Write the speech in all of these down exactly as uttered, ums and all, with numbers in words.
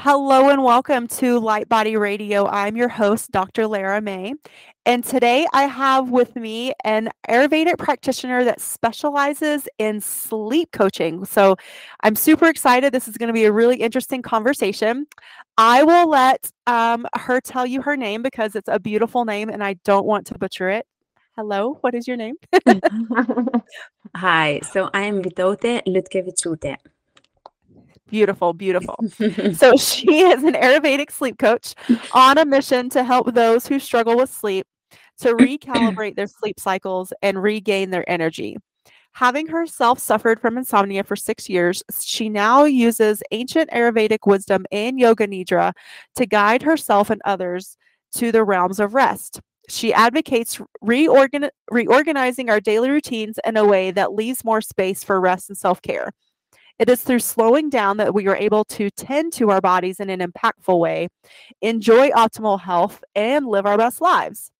Hello and welcome to Light Body Radio. I'm your host, Doctor Lara May, and today I have with me an Ayurvedic practitioner that specializes in sleep coaching. So I'm super excited. This is going to be a really interesting conversation. I will let um, her tell you her name because it's a beautiful name and I don't want to butcher it. Hello, what is your name? Hi, so I am Vytaute Liutkeviciute. Beautiful, beautiful. So she is an Ayurvedic sleep coach on a mission to help those who struggle with sleep to recalibrate their sleep cycles and regain their energy. Having herself suffered from insomnia for six years, she now uses ancient Ayurvedic wisdom and yoga nidra to guide herself and others to the realms of rest. She advocates reorgan- reorganizing our daily routines in a way that leaves more space for rest and self-care. It is through slowing down that we are able to tend to our bodies in an impactful way, enjoy optimal health, and live our best lives.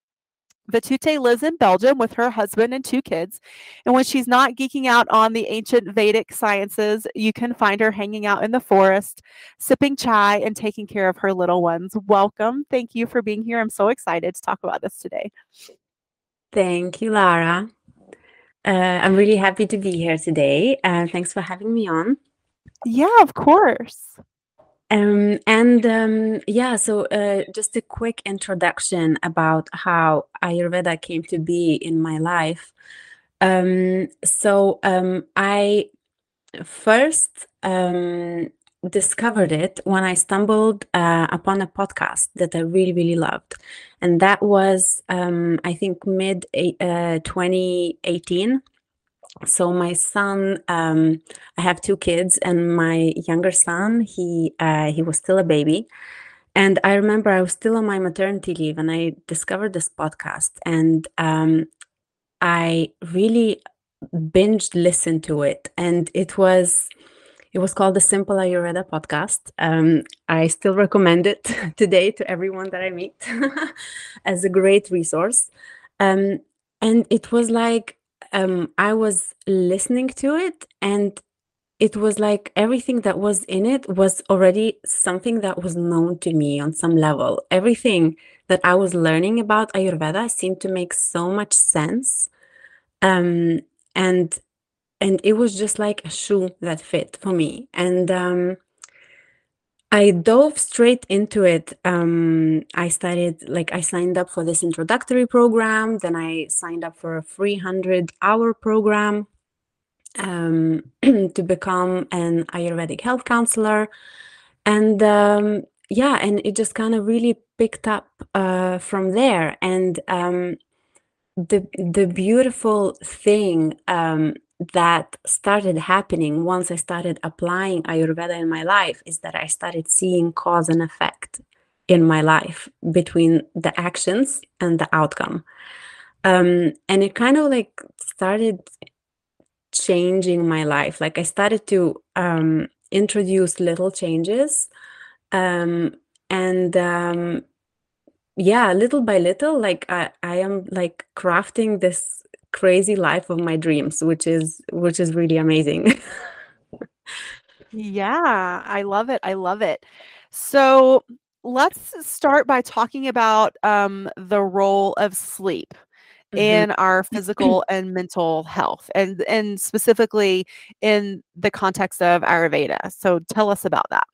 Vytaute lives in Belgium with her husband and two kids, and when she's not geeking out on the ancient Vedic sciences, you can find her hanging out in the forest, sipping chai, and taking care of her little ones. Welcome. Thank you for being here. I'm so excited to talk about this today. Thank you, Lara. Uh, I'm really happy to be here today. Uh, thanks for having me on. Yeah, of course. Um, and um, yeah, so uh, just a quick introduction about how Ayurveda came to be in my life. Um, so um, I first um, discovered it when I stumbled uh, upon a podcast that I really, really loved. And that was, um, I think, mid uh, twenty eighteen. So my son, um, I have two kids, and my younger son, he uh, he was still a baby. And I remember I was still on my maternity leave, and I discovered this podcast. And um, I really binged listened to it. And it was... It was called the Simple Ayurveda Podcast. Um, I still recommend it today to everyone that I meet as a great resource. Um, and it was like um, I was listening to it, and it was like everything that was in it was already something that was known to me on some level. Everything that I was learning about Ayurveda seemed to make so much sense. Um, and And it was just like a shoe that fit for me. And um, I dove straight into it. Um, I started, like, I signed up for this introductory program. Then I signed up for a three hundred hour program um, to become an Ayurvedic health counselor. And um, yeah, and it just kind of really picked up uh, from there. And um, the, the beautiful thing um, that started happening once I started applying Ayurveda in my life is that I started seeing cause and effect in my life between the actions and the outcome. Um, and it kind of like started changing my life. Like I started to um, introduce little changes um, and um, yeah, little by little, like I, I am like crafting this crazy life of my dreams, which is which is really amazing. Yeah, I love it. I love it. So let's start by talking about um, the role of sleep mm-hmm. in our physical and mental health, and and specifically in the context of Ayurveda. So tell us about that.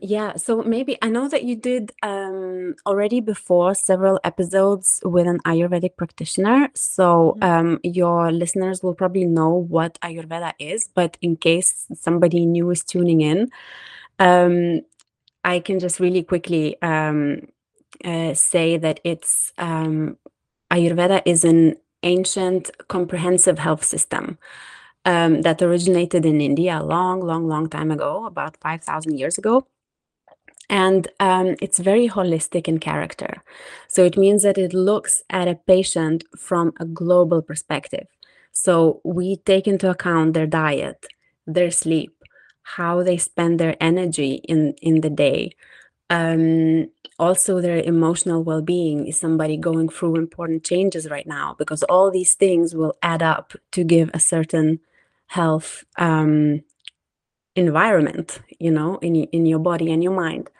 Yeah, so maybe I know that you did um, already before several episodes with an Ayurvedic practitioner. So um, your listeners will probably know what Ayurveda is, but in case somebody new is tuning in, um, I can just really quickly um, uh, say that it's um, Ayurveda is an ancient comprehensive health system. Um, that originated in India a long, long, long time ago, about five thousand years ago. And um, it's very holistic in character. So it means that it looks at a patient from a global perspective. So we take into account their diet, their sleep, how they spend their energy in, in the day. Um, also their emotional well-being. Is somebody going through important changes right now? Because all these things will add up to give a certain health um, environment, you know, in in your body and your mind.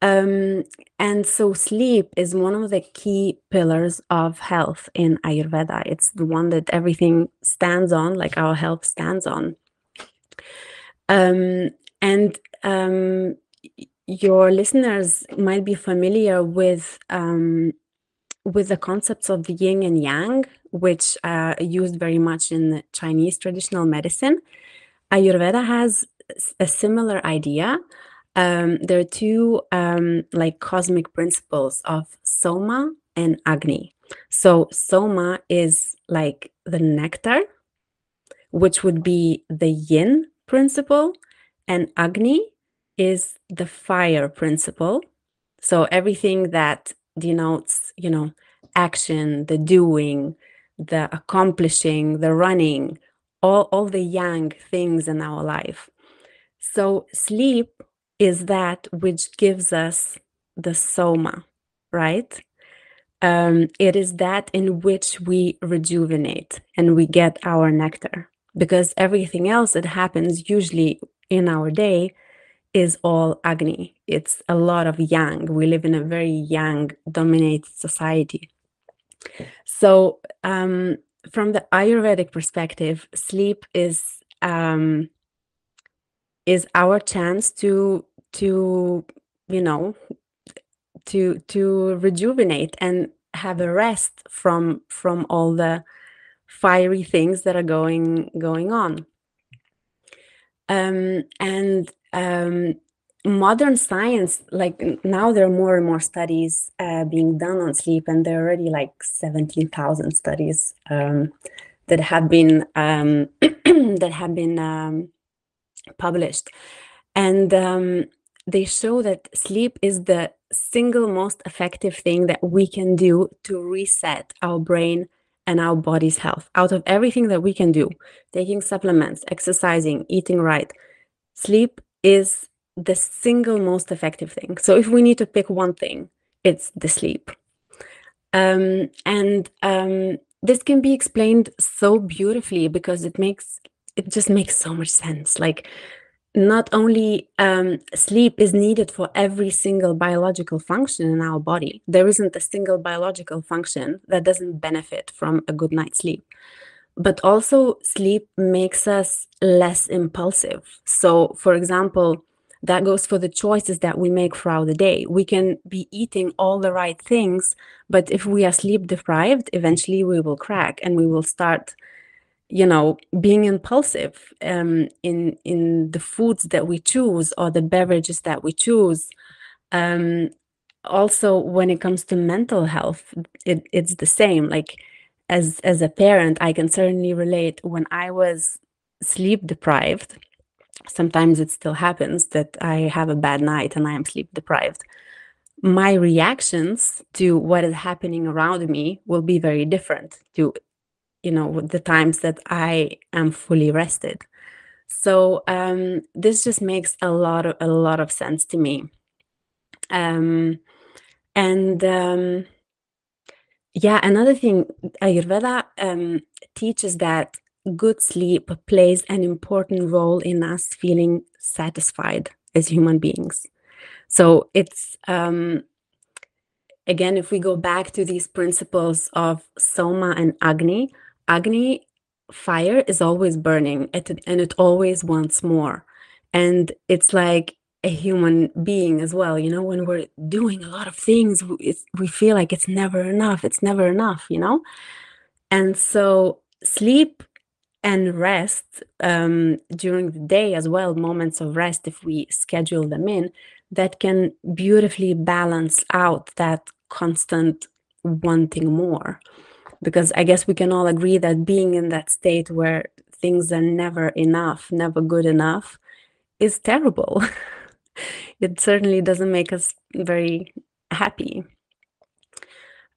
Um, and so sleep is one of the key pillars of health in Ayurveda. It's the one that everything stands on, like our health stands on. Um, and um, your listeners might be familiar with um, with the concepts of yin and yang, which are used very much in Chinese traditional medicine. Ayurveda has a similar idea. Um, there are two um, like cosmic principles of Soma and Agni. So Soma is like the nectar, which would be the yin principle, and Agni is the fire principle. So everything that denotes, you know, action, the doing, the accomplishing, the running, all, all the yang things in our life. So sleep is that which gives us the Soma, right? Um, it is that in which we rejuvenate and we get our nectar, because everything else that happens usually in our day is all Agni. It's a lot of yang. We live in a very yang dominated society. So um, from the Ayurvedic perspective, sleep is um, is our chance to to you know to to rejuvenate and have a rest from from all the fiery things that are going going on. Um, and Um, modern science, like now there are more and more studies uh, being done on sleep, and there are already like seventeen thousand studies um, that have been um, that have been um, published, and um, they show that sleep is the single most effective thing that we can do to reset our brain and our body's health. Out of everything that we can do, taking supplements, exercising, eating right, sleep is the single most effective thing. So if we need to pick one thing, it's the sleep. Um, and um, this can be explained so beautifully because it makes, it just makes so much sense. Like not only um, sleep is needed for every single biological function in our body, there isn't a single biological function that doesn't benefit from a good night's sleep. But also sleep makes us less impulsive. So for example, that goes for the choices that we make throughout the day. We can be eating all the right things, but if we are sleep deprived, eventually we will crack and we will start, you know, being impulsive um, in, in the foods that we choose or the beverages that we choose. Um, also, when it comes to mental health, it, it's the same. Like, As as a parent, I can certainly relate. When I was sleep deprived, sometimes it still happens that I have a bad night and I am sleep deprived. My reactions to what is happening around me will be very different to, you know, the times that I am fully rested. So um, this just makes a lot of a lot of sense to me. Um, and. Um, Yeah, another thing, Ayurveda um, teaches that good sleep plays an important role in us feeling satisfied as human beings. So it's, um, again, if we go back to these principles of Soma and Agni, Agni, fire, is always burning and it always wants more. And it's like a human being as well. You know, when we're doing a lot of things, it's, we feel like it's never enough. It's never enough, you know? And so sleep and rest um, during the day as well, moments of rest, if we schedule them in, that can beautifully balance out that constant wanting more. Because I guess we can all agree that being in that state where things are never enough, never good enough, is terrible. It certainly doesn't make us very happy.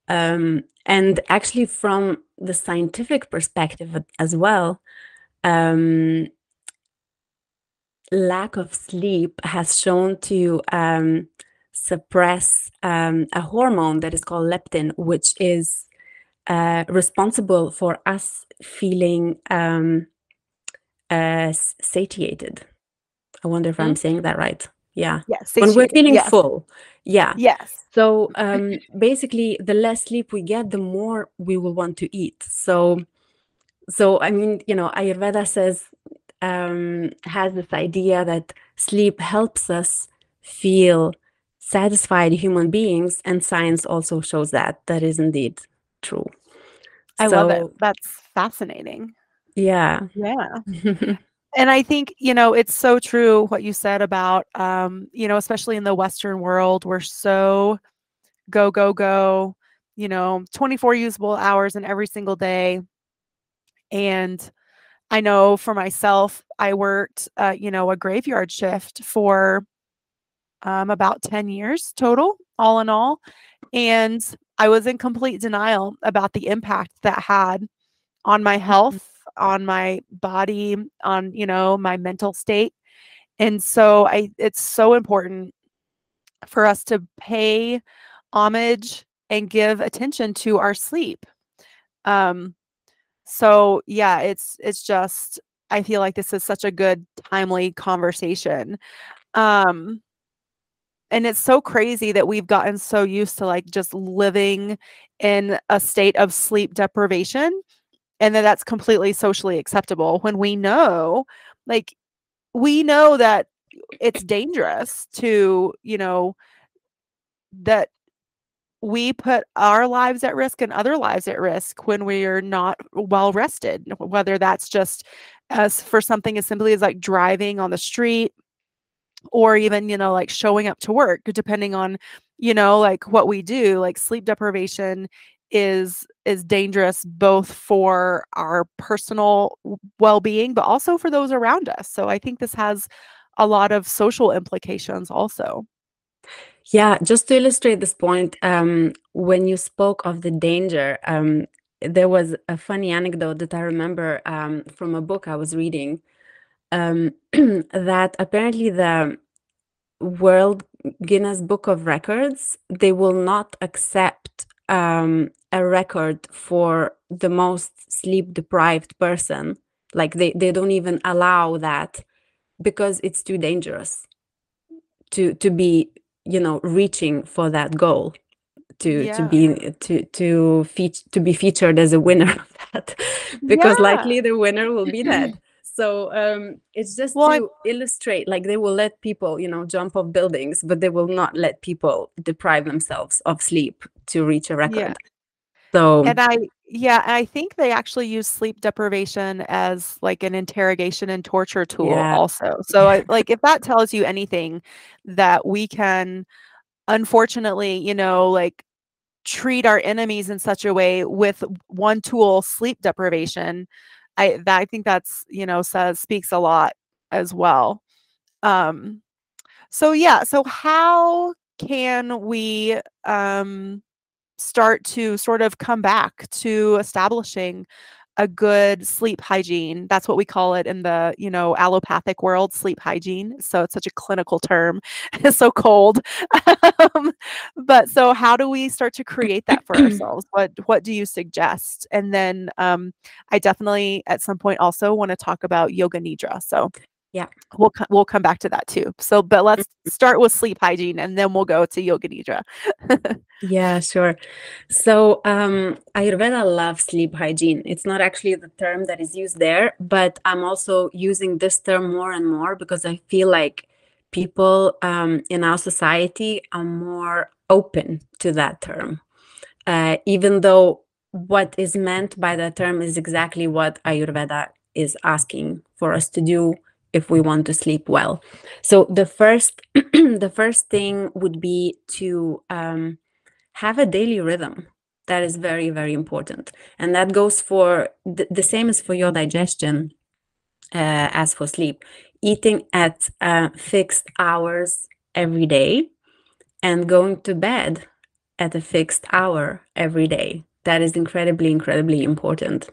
Um, and actually, from the scientific perspective as well, um, lack of sleep has shown to um, suppress um, a hormone that is called leptin, which is uh, responsible for us feeling um, uh, satiated. I wonder if I'm saying that right. Yeah. Yes. When we're feeling yes. full. Yeah. Yes. So um, basically, the less sleep we get, the more we will want to eat. So, so I mean, you know, Ayurveda says, um, has this idea that sleep helps us feel satisfied human beings. And science also shows that that is indeed true. I so, love it. That's fascinating. Yeah. Yeah. And I think, you know, it's so true what you said about, um, you know, especially in the Western world, we're so go, go, go, you know, twenty-four usable hours in every single day. And I know for myself, I worked, uh, you know, a graveyard shift for um, about ten years total, all in all. And I was in complete denial about the impact that had on my health, on my body, on, you know, my mental state. And so I, it's so important for us to pay homage and give attention to our sleep. Um, so yeah, it's, it's just, I feel like this is such a good, timely conversation. Um, and it's so crazy that we've gotten so used to like just living in a state of sleep deprivation. And that that's completely socially acceptable when we know, like, we know that it's dangerous to, you know, that we put our lives at risk and other lives at risk when we are not well rested, whether that's just as for something as simply as like driving on the street or even, you know, like showing up to work, depending on, you know, like what we do, like sleep deprivation is is dangerous both for our personal well-being, but also for those around us. So I think this has a lot of social implications also. Yeah, just to illustrate this point, um, when you spoke of the danger, um, there was a funny anecdote that I remember um, from a book I was reading, um, that apparently the World Guinness Book of Records, they will not accept um, a record for the most sleep deprived person. Like they, they don't even allow that because it's too dangerous to, to be, you know, reaching for that goal to, yeah. to be, to, to feature, to be featured as a winner of that, because yeah. likely the winner will be dead. So um, it's just well, to I... illustrate, like they will let people, you know, jump off buildings, but they will not let people deprive themselves of sleep to reach a record. Yeah. So, and I, yeah, I think they actually use sleep deprivation as like an interrogation and torture tool yeah. also. So I, like, if that tells you anything, that we can, unfortunately, you know, like treat our enemies in such a way with one tool, sleep deprivation, I, that, I think that's, you know, says, speaks a lot as well. Um, so yeah, so how can we, um, start to sort of come back to establishing a good sleep hygiene? That's what we call it in the, you know, allopathic world, sleep hygiene. So it's such a clinical term. It's so cold. um, but so how do we start to create that for ourselves? What, what do you suggest? And then um, I definitely at some point also want to talk about yoga nidra. So yeah, we'll, we'll come back to that too. So, but let's start with sleep hygiene and then we'll go to yoga nidra. Yeah, sure. So, um, Ayurveda loves sleep hygiene. It's not actually the term that is used there, but I'm also using this term more and more because I feel like people um, in our society are more open to that term, uh, even though what is meant by that term is exactly what Ayurveda is asking for us to do if we want to sleep well. So the first, the first thing would be to um, have a daily rhythm. That is very, very important. And that goes for, th- the same as for your digestion uh, as for sleep. Eating at uh, fixed hours every day and going to bed at a fixed hour every day. That is incredibly, incredibly important.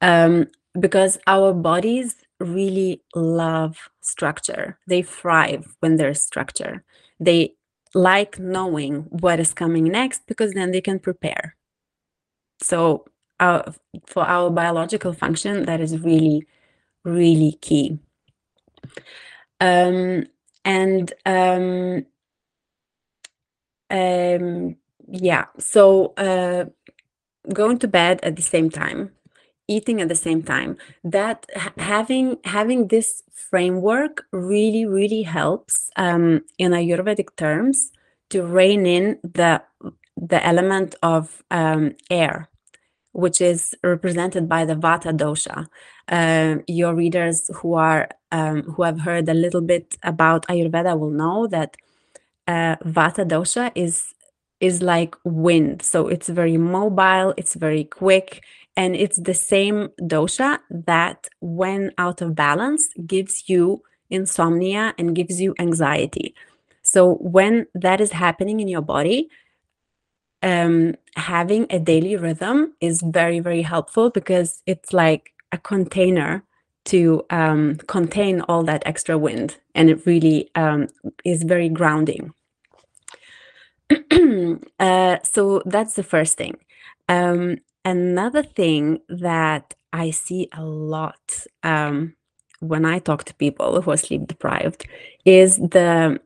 Um, because our bodies really love structure. They thrive when there's structure. They like knowing what is coming next, because then they can prepare. So uh, for our biological function, that is really, really key. Um, and um, um, yeah, so uh, going to bed at the same time, eating at the same time, that having having this framework really, really helps um, in Ayurvedic terms to rein in the, the element of um, air, which is represented by the Vata Dosha. Uh, your readers who are um, who have heard a little bit about Ayurveda will know that uh, Vata Dosha is is like wind. So it's very mobile, it's very quick, and it's the same dosha that, when out of balance, gives you insomnia and gives you anxiety. So when that is happening in your body, um, having a daily rhythm is very, very helpful, because it's like a container to um, contain all that extra wind. And it really um, is very grounding. uh, so that's the first thing. Um, Another thing that I see a lot um, when I talk to people who are sleep deprived is the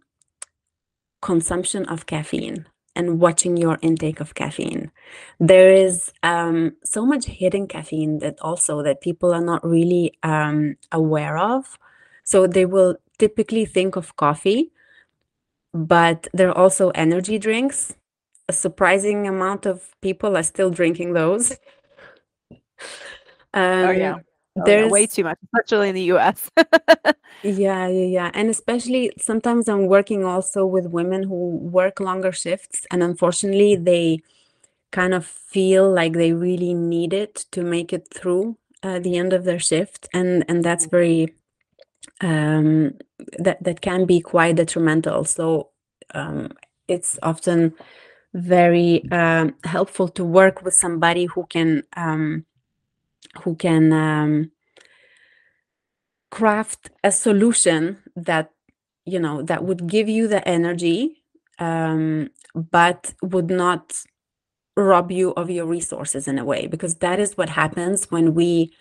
consumption of caffeine and watching your intake of caffeine. There is um, so much hidden caffeine that also that people are not really um, aware of. So they will typically think of coffee, but there are also energy drinks. A surprising amount of people are still drinking those. Um, oh, yeah. Oh, there's yeah, way too much, especially in the U S. yeah, yeah, yeah. And especially sometimes I'm working also with women who work longer shifts, and unfortunately they kind of feel like they really need it to make it through uh, the end of their shift. And, and that's very, um, that, that can be quite detrimental. So um, it's often very um, helpful to work with somebody who can um, who can um, craft a solution that, you know, that would give you the energy, um, but would not rob you of your resources in a way, because that is what happens when we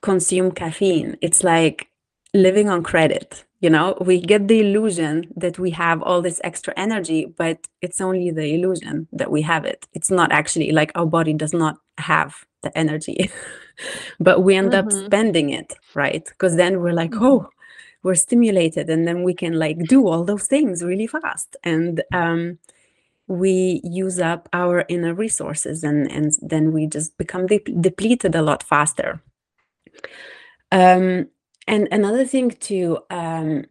consume caffeine. It's like living on credit. You know, we get the illusion that we have all this extra energy, but it's only the illusion that we have it. It's not actually, like, our body does not have the energy, but we end mm-hmm. up spending it, right? Because then we're like, oh, we're stimulated, and then we can, like, do all those things really fast. And um, we use up our inner resources, and, and then we just become de- depleted a lot faster. Um, And another thing to um,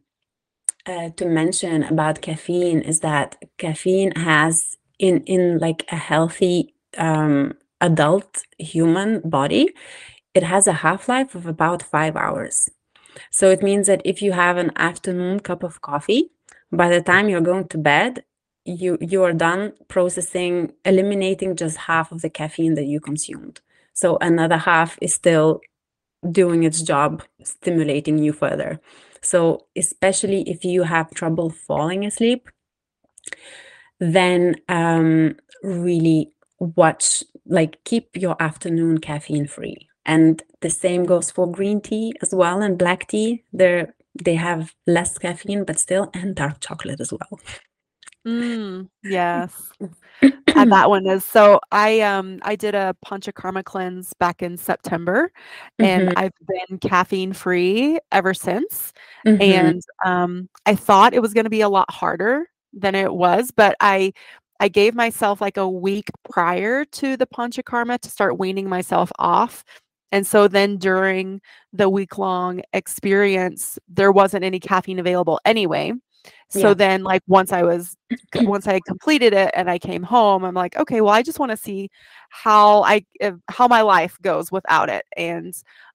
uh, to mention about caffeine is that caffeine has, in, in like a healthy um, adult human body, it has a half-life of about five hours. So it means that if you have an afternoon cup of coffee, by the time you're going to bed, you, you are done processing, eliminating just half of the caffeine that you consumed. So another half is still doing its job, stimulating you further. So especially if you have trouble falling asleep, then um, really watch, like, keep your afternoon caffeine free. And the same goes for green tea as well, and black tea. They're, they have less caffeine, but still, and dark chocolate as well. Mm, yes. And that one is, so I um I did a Panchakarma cleanse back in September, and mm-hmm. I've been caffeine free ever since. Mm-hmm. And um I thought it was going to be a lot harder than it was, but I I gave myself like a week prior to the Panchakarma to start weaning myself off. And so then during the week long experience, there wasn't any caffeine available anyway. So yeah. then like once I was, once I had completed it and I came home, I'm like, okay, well, I just want to see how I, if, how my life goes without it. And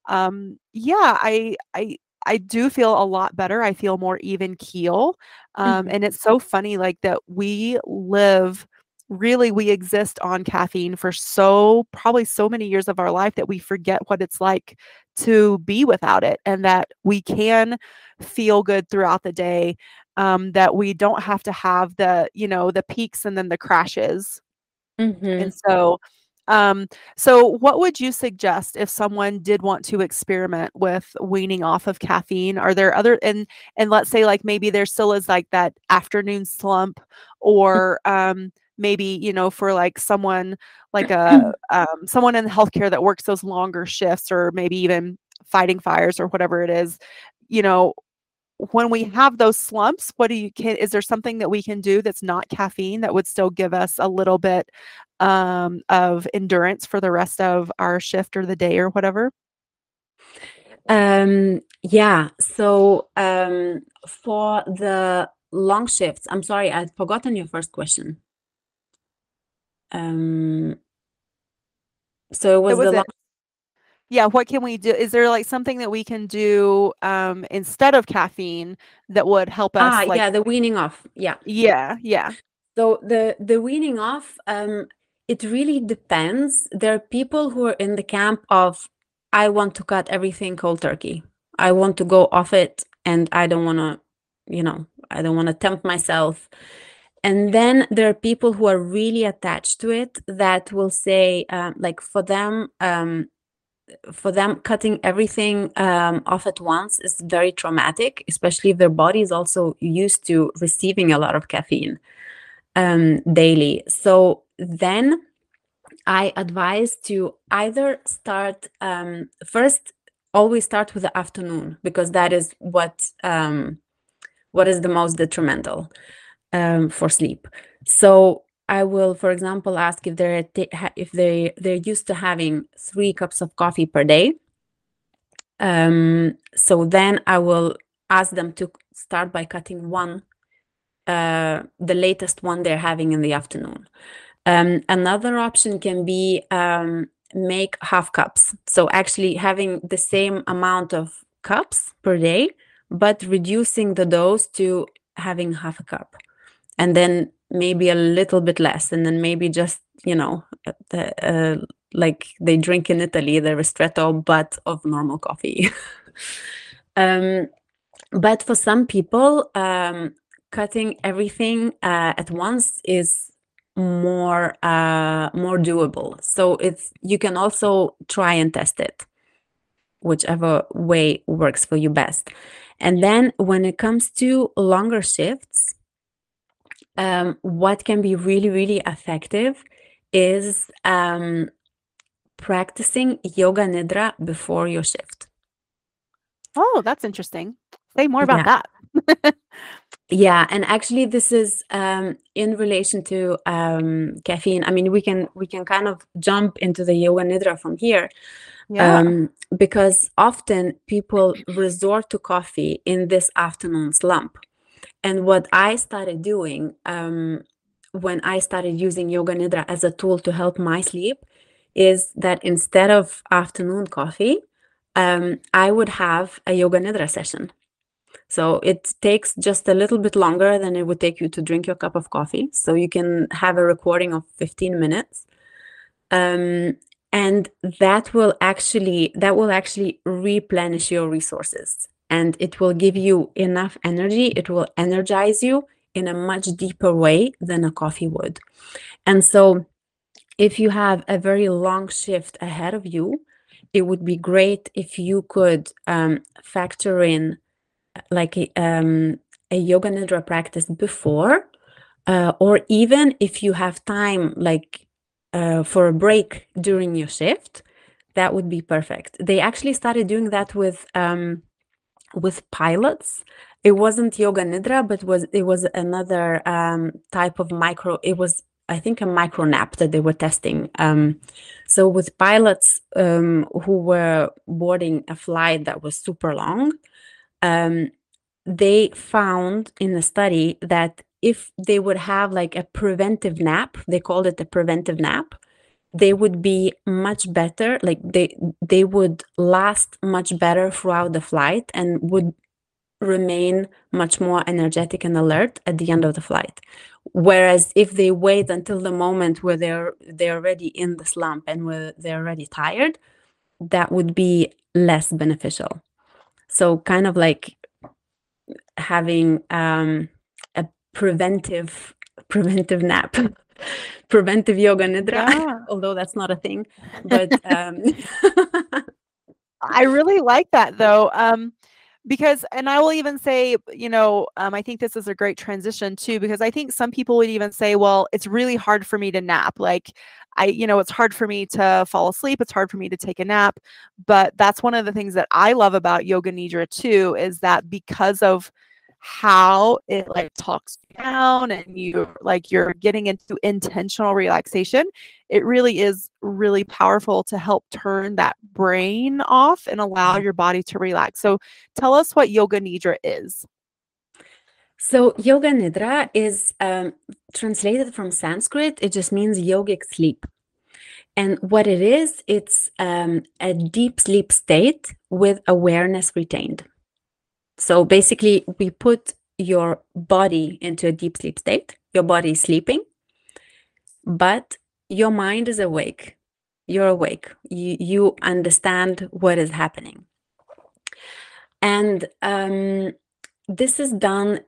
um, yeah, I, I, I do feel a lot better. I feel more even keel. Um, mm-hmm. And it's so funny, like that we live, really we exist on caffeine for so probably so many years of our life that we forget what it's like to be without it, and that we can feel good throughout the day, um, that we don't have to have the, you know, the peaks and then the crashes. Mm-hmm. And so Um, so what would you suggest if someone did want to experiment with weaning off of caffeine? Are there other, and, and let's say like, maybe there still is like that afternoon slump, or, um, maybe, you know, for like someone like a, um, someone in healthcare that works those longer shifts, or maybe even fighting fires or whatever it is, you know, when we have those slumps, what do you can, is there something that we can do that's not caffeine that would still give us a little bit um, of endurance for the rest of our shift or the day or whatever? Um, yeah. So um, for the long shifts, I'm sorry, I'd forgotten your first question. Um, so it was, it was the it. long Yeah. What can we do? Is there like something that we can do um, instead of caffeine that would help us? Ah, like- yeah. The weaning off. Yeah. Yeah. Yeah. So the, the weaning off, um, it really depends. There are people who are in the camp of, I want to cut everything cold turkey. I want to go off it, and I don't want to, you know, I don't want to tempt myself. And then there are people who are really attached to it that will say, um, like for them, um, for them cutting everything um, off at once is very traumatic, especially if their body is also used to receiving a lot of caffeine um, daily. So then I advise to either start um, first, always start with the afternoon, because that is what um, what is the most detrimental um, for sleep. So I will, for example, ask if they're t- if they they're used to having three cups of coffee per day. Um, so then I will ask them to start by cutting one, uh, the latest one they're having in the afternoon. Um, another option can be um, make half cups. So actually having the same amount of cups per day, but reducing the dose to having half a cup, and then maybe a little bit less, and then maybe just, you know, the, uh, like they drink in Italy, the ristretto, but of normal coffee. um, but for some people, um, cutting everything uh, at once is more uh, more doable. So it's, you can also try and test it, whichever way works for you best. And then when it comes to longer shifts, Um, what can be really, really effective is um, practicing yoga nidra before your shift. Oh, that's interesting. Say more about yeah. that. Yeah. And actually this is um, in relation to um, caffeine. I mean, we can, we can kind of jump into the yoga nidra from here yeah. um, because often people resort to coffee in this afternoon slump. And what I started doing um, when I started using yoga nidra as a tool to help my sleep is that instead of afternoon coffee, um, I would have a yoga nidra session. So it takes just a little bit longer than it would take you to drink your cup of coffee. So you can have a recording of fifteen minutes. Um, and that will actually, that will actually replenish your resources. And it will give you enough energy. It will energize you in a much deeper way than a coffee would. And so if you have a very long shift ahead of you, it would be great if you could um, factor in like a, um, a yoga nidra practice before uh, or even if you have time, like uh, for a break during your shift, that would be perfect. They actually started doing that with um, with pilots. It wasn't yoga nidra, but was it was another um, type of micro. It was, I think, a micro nap that they were testing. Um, so with pilots um, who were boarding a flight that was super long, um, they found in a study that if they would have like a preventive nap, they called it a preventive nap, they would be much better. Like they they would last much better throughout the flight and would remain much more energetic and alert at the end of the flight. Whereas if they wait until the moment where they're they're already in the slump and where they're already tired, that would be less beneficial. So kind of like having um, a preventive preventive nap, preventive yoga nidra, yeah. Although that's not a thing. But um... I really like that though. Um... Because, and I will even say, you know, um, I think this is a great transition too, because I think some people would even say, well, it's really hard for me to nap. Like I, you know, it's hard for me to fall asleep. It's hard for me to take a nap. But that's one of the things that I love about yoga nidra too, is that because of how it like talks down and you like, you're getting into intentional relaxation, it really is really powerful to help turn that brain off and allow your body to relax. So tell us what yoga nidra is. So yoga nidra is um, translated from Sanskrit. It just means yogic sleep. And what it is, it's um, a deep sleep state with awareness retained. So basically, we put your body into a deep sleep state. Your body is sleeping, but your mind is awake. You're awake. You, you understand what is happening. And um, this is done.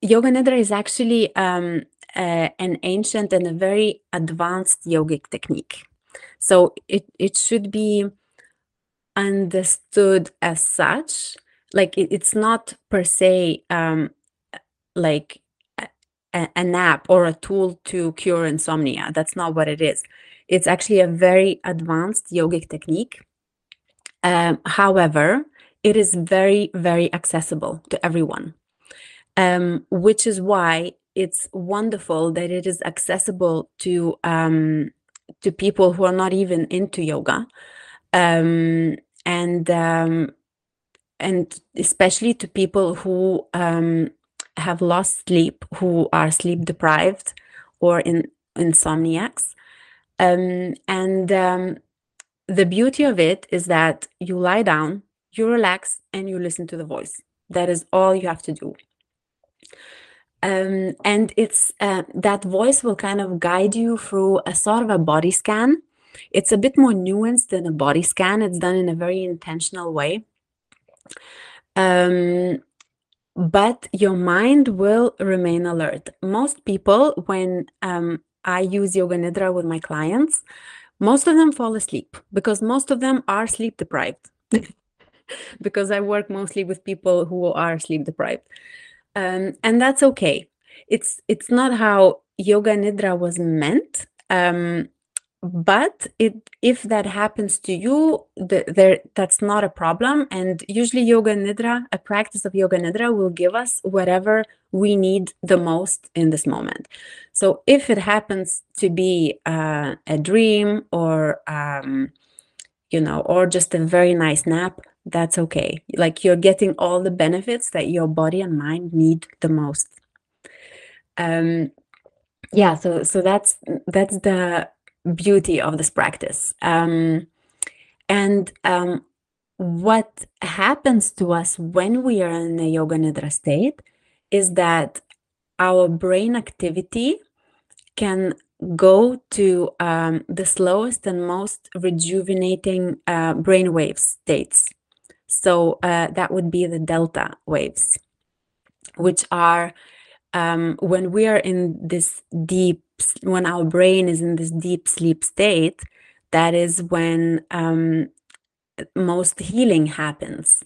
Yoga nidra is actually um, uh, an ancient and a very advanced yogic technique. So it, it should be understood as such. Like it, it's not per se um, like a, an app or a tool to cure insomnia. That's not what it is. It's actually a very advanced yogic technique. Um, however, it is very, very accessible to everyone, um, which is why it's wonderful that it is accessible to um, to people who are not even into yoga, um, and um, and especially to people who um, have lost sleep, who are sleep deprived or in, insomniacs. Um, and um, the beauty of it is that you lie down, you relax, and you listen to the voice. That is all you have to do. Um, and it's uh, that voice will kind of guide you through a sort of a body scan. It's a bit more nuanced than a body scan. It's done in a very intentional way. Um, but your mind will remain alert. Most people, when um, I use yoga nidra with my clients, most of them fall asleep because most of them are sleep deprived because I work mostly with people who are sleep deprived. Um, and that's okay. It's, it's not how yoga nidra was meant. Um, But it, if that happens to you, the, there, that's not a problem. And usually yoga nidra, a practice of yoga nidra, will give us whatever we need the most in this moment. So if it happens to be uh, a dream or, um, you know, or just a very nice nap, that's okay. Like you're getting all the benefits that your body and mind need the most. Um, yeah, so, so that's, that's the beauty of this practice. Um, and um, what happens to us when we are in a yoga nidra state is that our brain activity can go to um, the slowest and most rejuvenating uh, brainwave states. So uh, that would be the delta waves, which are um, when we are in this deep, when our brain is in this deep sleep state, that is when um, most healing happens.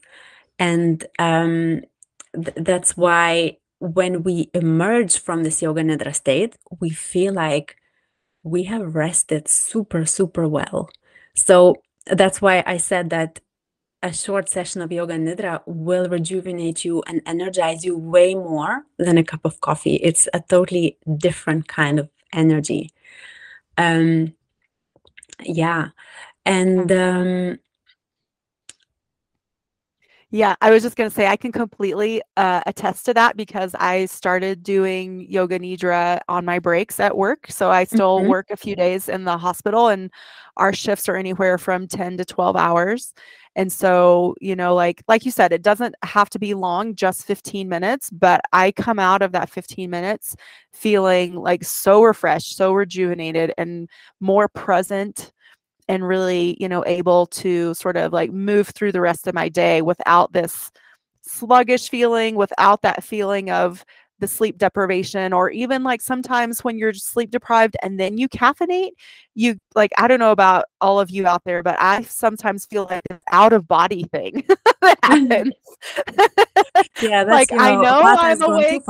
And um, th that's why when we emerge from this yoga nidra state, we feel like we have rested super, super well. So that's why I said that a short session of yoga nidra will rejuvenate you and energize you way more than a cup of coffee. It's a totally different kind of energy. Um, yeah. And um, yeah, I was just going to say, I can completely uh, attest to that, because I started doing yoga nidra on my breaks at work. So I still mm-hmm. work a few days in the hospital, and our shifts are anywhere from ten to twelve hours. And so, you know, like, like you said, it doesn't have to be long, just fifteen minutes, but I come out of that fifteen minutes feeling like so refreshed, so rejuvenated, and more present, and really, you know, able to sort of like move through the rest of my day without this sluggish feeling, without that feeling of the sleep deprivation, or even like sometimes when you're sleep deprived and then you caffeinate, you like, I don't know about all of you out there, but I sometimes feel like an out of body thing that happens. Yeah, that's, like, you know, I know I'm awake.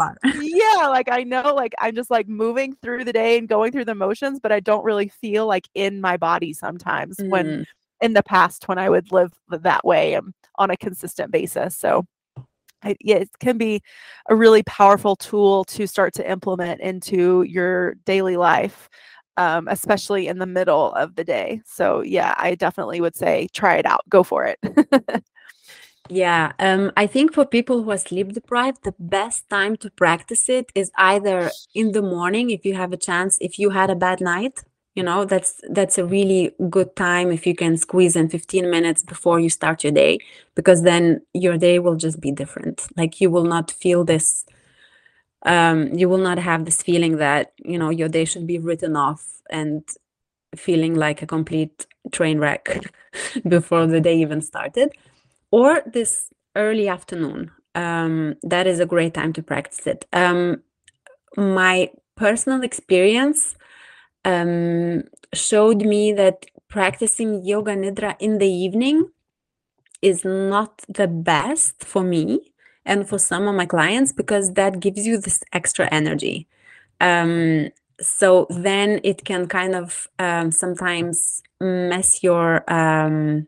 Yeah, like I know, like I'm just like moving through the day and going through the motions, but I don't really feel like in my body sometimes mm. when in the past when I would live that way um, on a consistent basis. So I, yeah, it can be a really powerful tool to start to implement into your daily life, um, especially in the middle of the day. So yeah, I definitely would say, try it out, go for it. Yeah. Um, I think for people who are sleep deprived, the best time to practice it is either in the morning, if you have a chance, if you had a bad night, you know, that's, that's a really good time if you can squeeze in fifteen minutes before you start your day, because then your day will just be different. Like you will not feel this, um, you will not have this feeling that, you know, your day should be written off and feeling like a complete train wreck before the day even started. Or this early afternoon, um, that is a great time to practice it. Um, my personal experience Um, showed me that practicing yoga nidra in the evening is not the best for me and for some of my clients, because that gives you this extra energy. Um, so then it can kind of um, sometimes mess your um,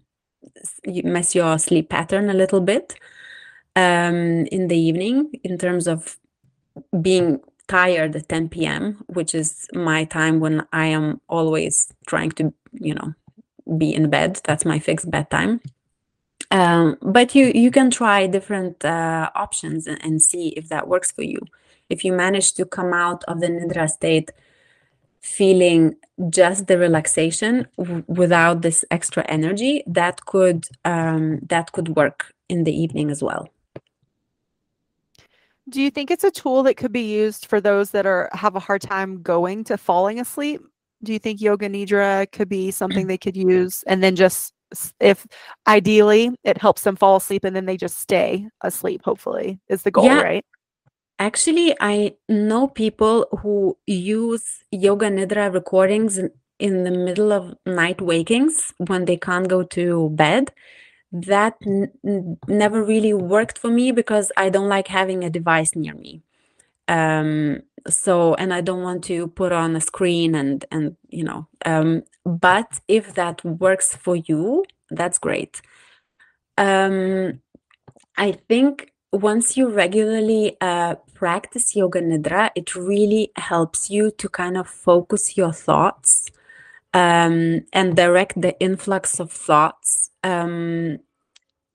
mess your sleep pattern a little bit um, in the evening, in terms of being tired at ten p m, which is my time when I am always trying to, you know, be in bed. That's my fixed bedtime. Um, but you you can try different uh, options and, and see if that works for you. If you manage to come out of the nidra state feeling just the relaxation w- without this extra energy, that could um, that could work in the evening as well. Do you think it's a tool that could be used for those that are have a hard time going to falling asleep? Do you think yoga nidra could be something they could use, and then just, if ideally it helps them fall asleep and then they just stay asleep, hopefully, is the goal, yeah. Right? Actually, I know people who use yoga nidra recordings in the middle of night wakings when they can't go to bed. That n- never really worked for me, because I don't like having a device near me. Um, so, and I don't want to put on a screen and, and you know, um, but if that works for you, that's great. Um, I think once you regularly uh, practice yoga nidra, it really helps you to kind of focus your thoughts um, and direct the influx of thoughts, Um,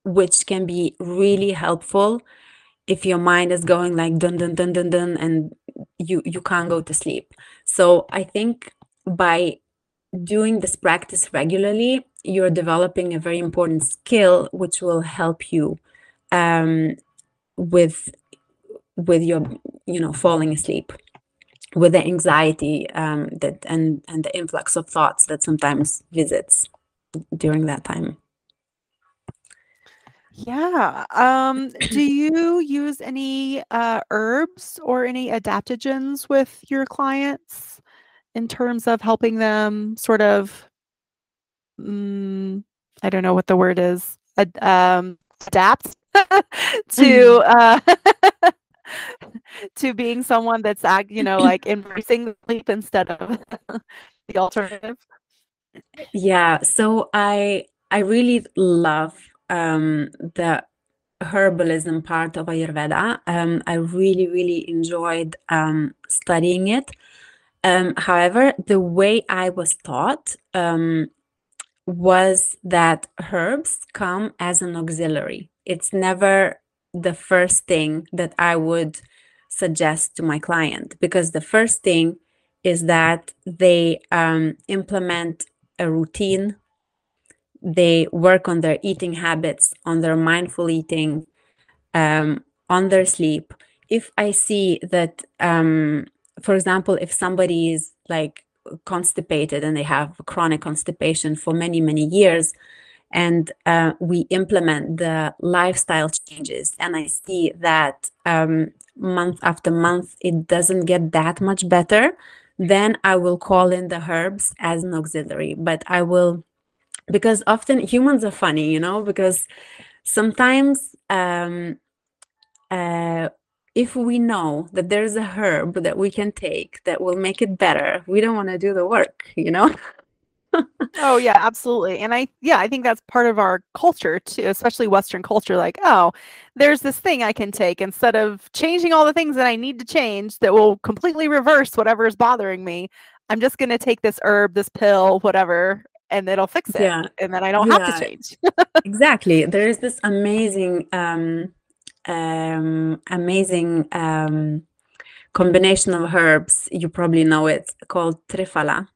which can be really helpful if your mind is going like dun dun dun dun dun and you you can't go to sleep. So I think by doing this practice regularly, you're developing a very important skill which will help you um, with with your you know falling asleep, with the anxiety um, that and and the influx of thoughts that sometimes visits during that time. Yeah. Um, do you use any uh, herbs or any adaptogens with your clients in terms of helping them sort of, um, I don't know what the word is, ad- um, adapt to uh, to being someone that's, you know, like embracing sleep instead of the alternative? Yeah. So I, I really love um, the herbalism part of Ayurveda. Um, I really, really enjoyed um, studying it. Um, however, the way I was taught um, was that herbs come as an auxiliary. It's never the first thing that I would suggest to my client, because the first thing is that they um, implement a routine, they work on their eating habits, on their mindful eating, um, on their sleep. If I see that, um, for example, if somebody is like constipated and they have chronic constipation for many, many years, and uh, we implement the lifestyle changes, and I see that um, month after month, it doesn't get that much better, then I will call in the herbs as an auxiliary. But I will, because often humans are funny, you know, because sometimes um, uh, if we know that there's a herb that we can take that will make it better, we don't want to do the work, you know? Oh, yeah, absolutely. And I, yeah, I think that's part of our culture too, especially Western culture. Like, oh, there's this thing I can take instead of changing all the things that I need to change that will completely reverse whatever is bothering me. I'm just going to take this herb, this pill, whatever, and it'll fix it. Yeah. And then I don't yeah. have to change. Exactly. There is this amazing, um, um, amazing um, combination of herbs. You probably know it, called triphala.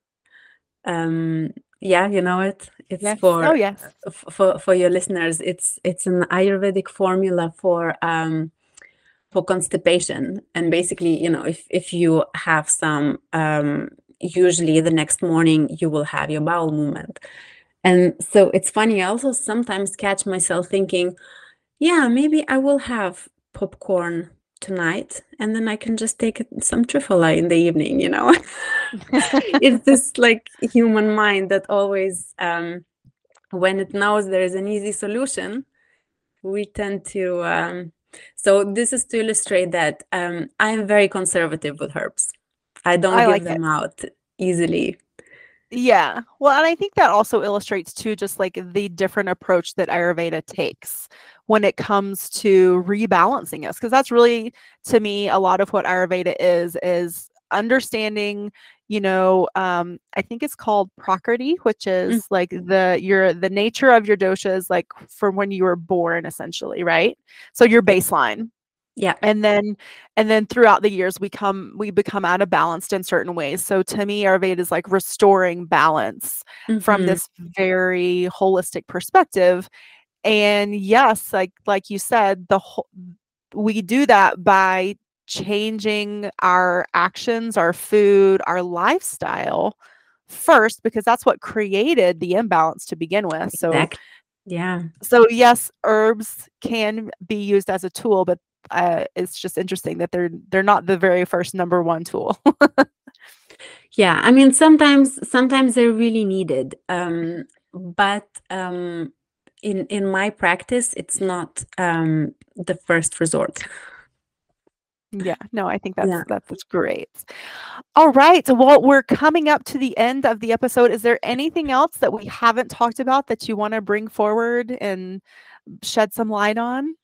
Um, yeah, you know it. It's yes. for oh, yes. f- for for your listeners. It's it's an Ayurvedic formula for um, for constipation. And basically, you know, if if you have some, um, usually the next morning you will have your bowel movement. And so it's funny. I also sometimes catch myself thinking, yeah, maybe I will have popcorn tonight, and then I can just take some triphala in the evening, you know. It's this like human mind that always, um, when it knows there is an easy solution, we tend to, um, so this is to illustrate that um, I am very conservative with herbs. I don't I give like them it. out easily. Yeah. Well, and I think that also illustrates too, just like the different approach that Ayurveda takes when it comes to rebalancing us. Because that's really, to me, a lot of what Ayurveda is, is understanding, you know, um, I think it's called prakriti, which is mm. like the, your, the nature of your doshas, like from when you were born, essentially. Right. So your baseline. Yeah. And then, and then throughout the years, we come, we become out of balance in certain ways. So to me, Ayurveda is like restoring balance mm-hmm. from this very holistic perspective. And yes, like, like you said, the whole, we do that by changing our actions, our food, our lifestyle first, because that's what created the imbalance to begin with. So, exactly. yeah. So yes, herbs can be used as a tool, but Uh, it's just interesting that they're they're not the very first number one tool. Yeah, I mean sometimes sometimes they're really needed, um, but um, in in my practice, it's not um, the first resort. Yeah, no, I think that's yeah. that's great. All right, so well, we're coming up to the end of the episode. Is there anything else that we haven't talked about that you want to bring forward and shed some light on?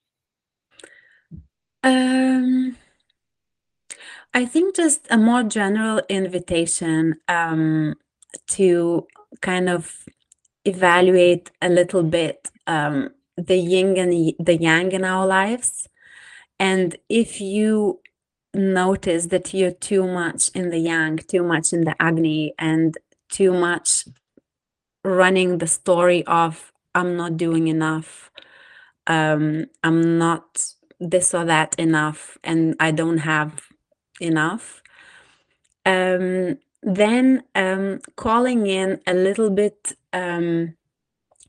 Um, I think just a more general invitation um, to kind of evaluate a little bit um, the yin and the yang in our lives. And if you notice that you're too much in the yang, too much in the Agni, and too much running the story of, I'm not doing enough, um, I'm not this or that enough, and I don't have enough, um, then um, calling in a little bit, um,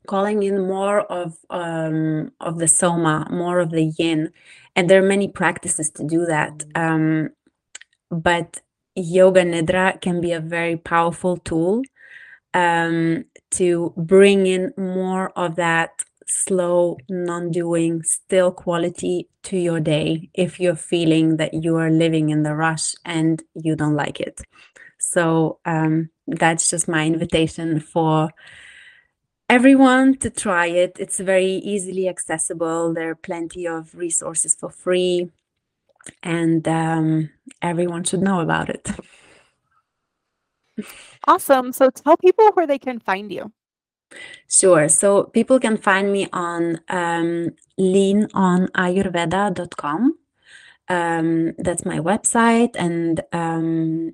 calling in more of um, of the Soma, more of the yin. And there are many practices to do that. Um, but yoga nidra can be a very powerful tool um, to bring in more of that slow, non-doing, still quality to your day if you're feeling that you are living in the rush and you don't like it. So um, that's just my invitation for everyone to try it. It's very easily accessible. There are plenty of resources for free, and um, everyone should know about it. Awesome. So tell people where they can find you. Sure. So people can find me on um, lean on ayurveda dot com. Um, that's my website. And um,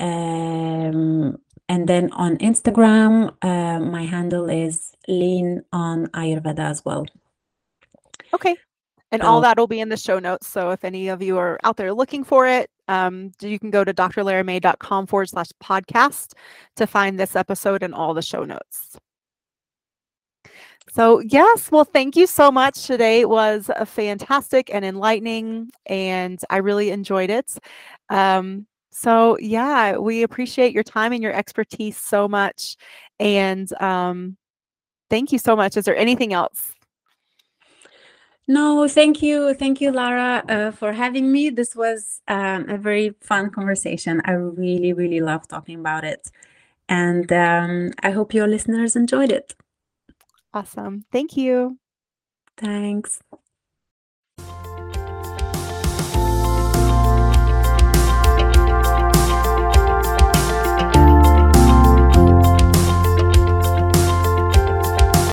um, and then on Instagram, uh, my handle is leanonayurveda as well. Okay. And so all that will be in the show notes. So if any of you are out there looking for it, um, you can go to drlaramay.com forward slash podcast to find this episode and all the show notes. So yes, well, thank you so much. Today was a fantastic and enlightening, and I really enjoyed it. Um, so yeah, we appreciate your time and your expertise so much. And um, thank you so much. Is there anything else? No, thank you. Thank you, Lara, uh, for having me. This was um, a very fun conversation. I really, really love talking about it. And um, I hope your listeners enjoyed it. Awesome. Thank you. Thanks.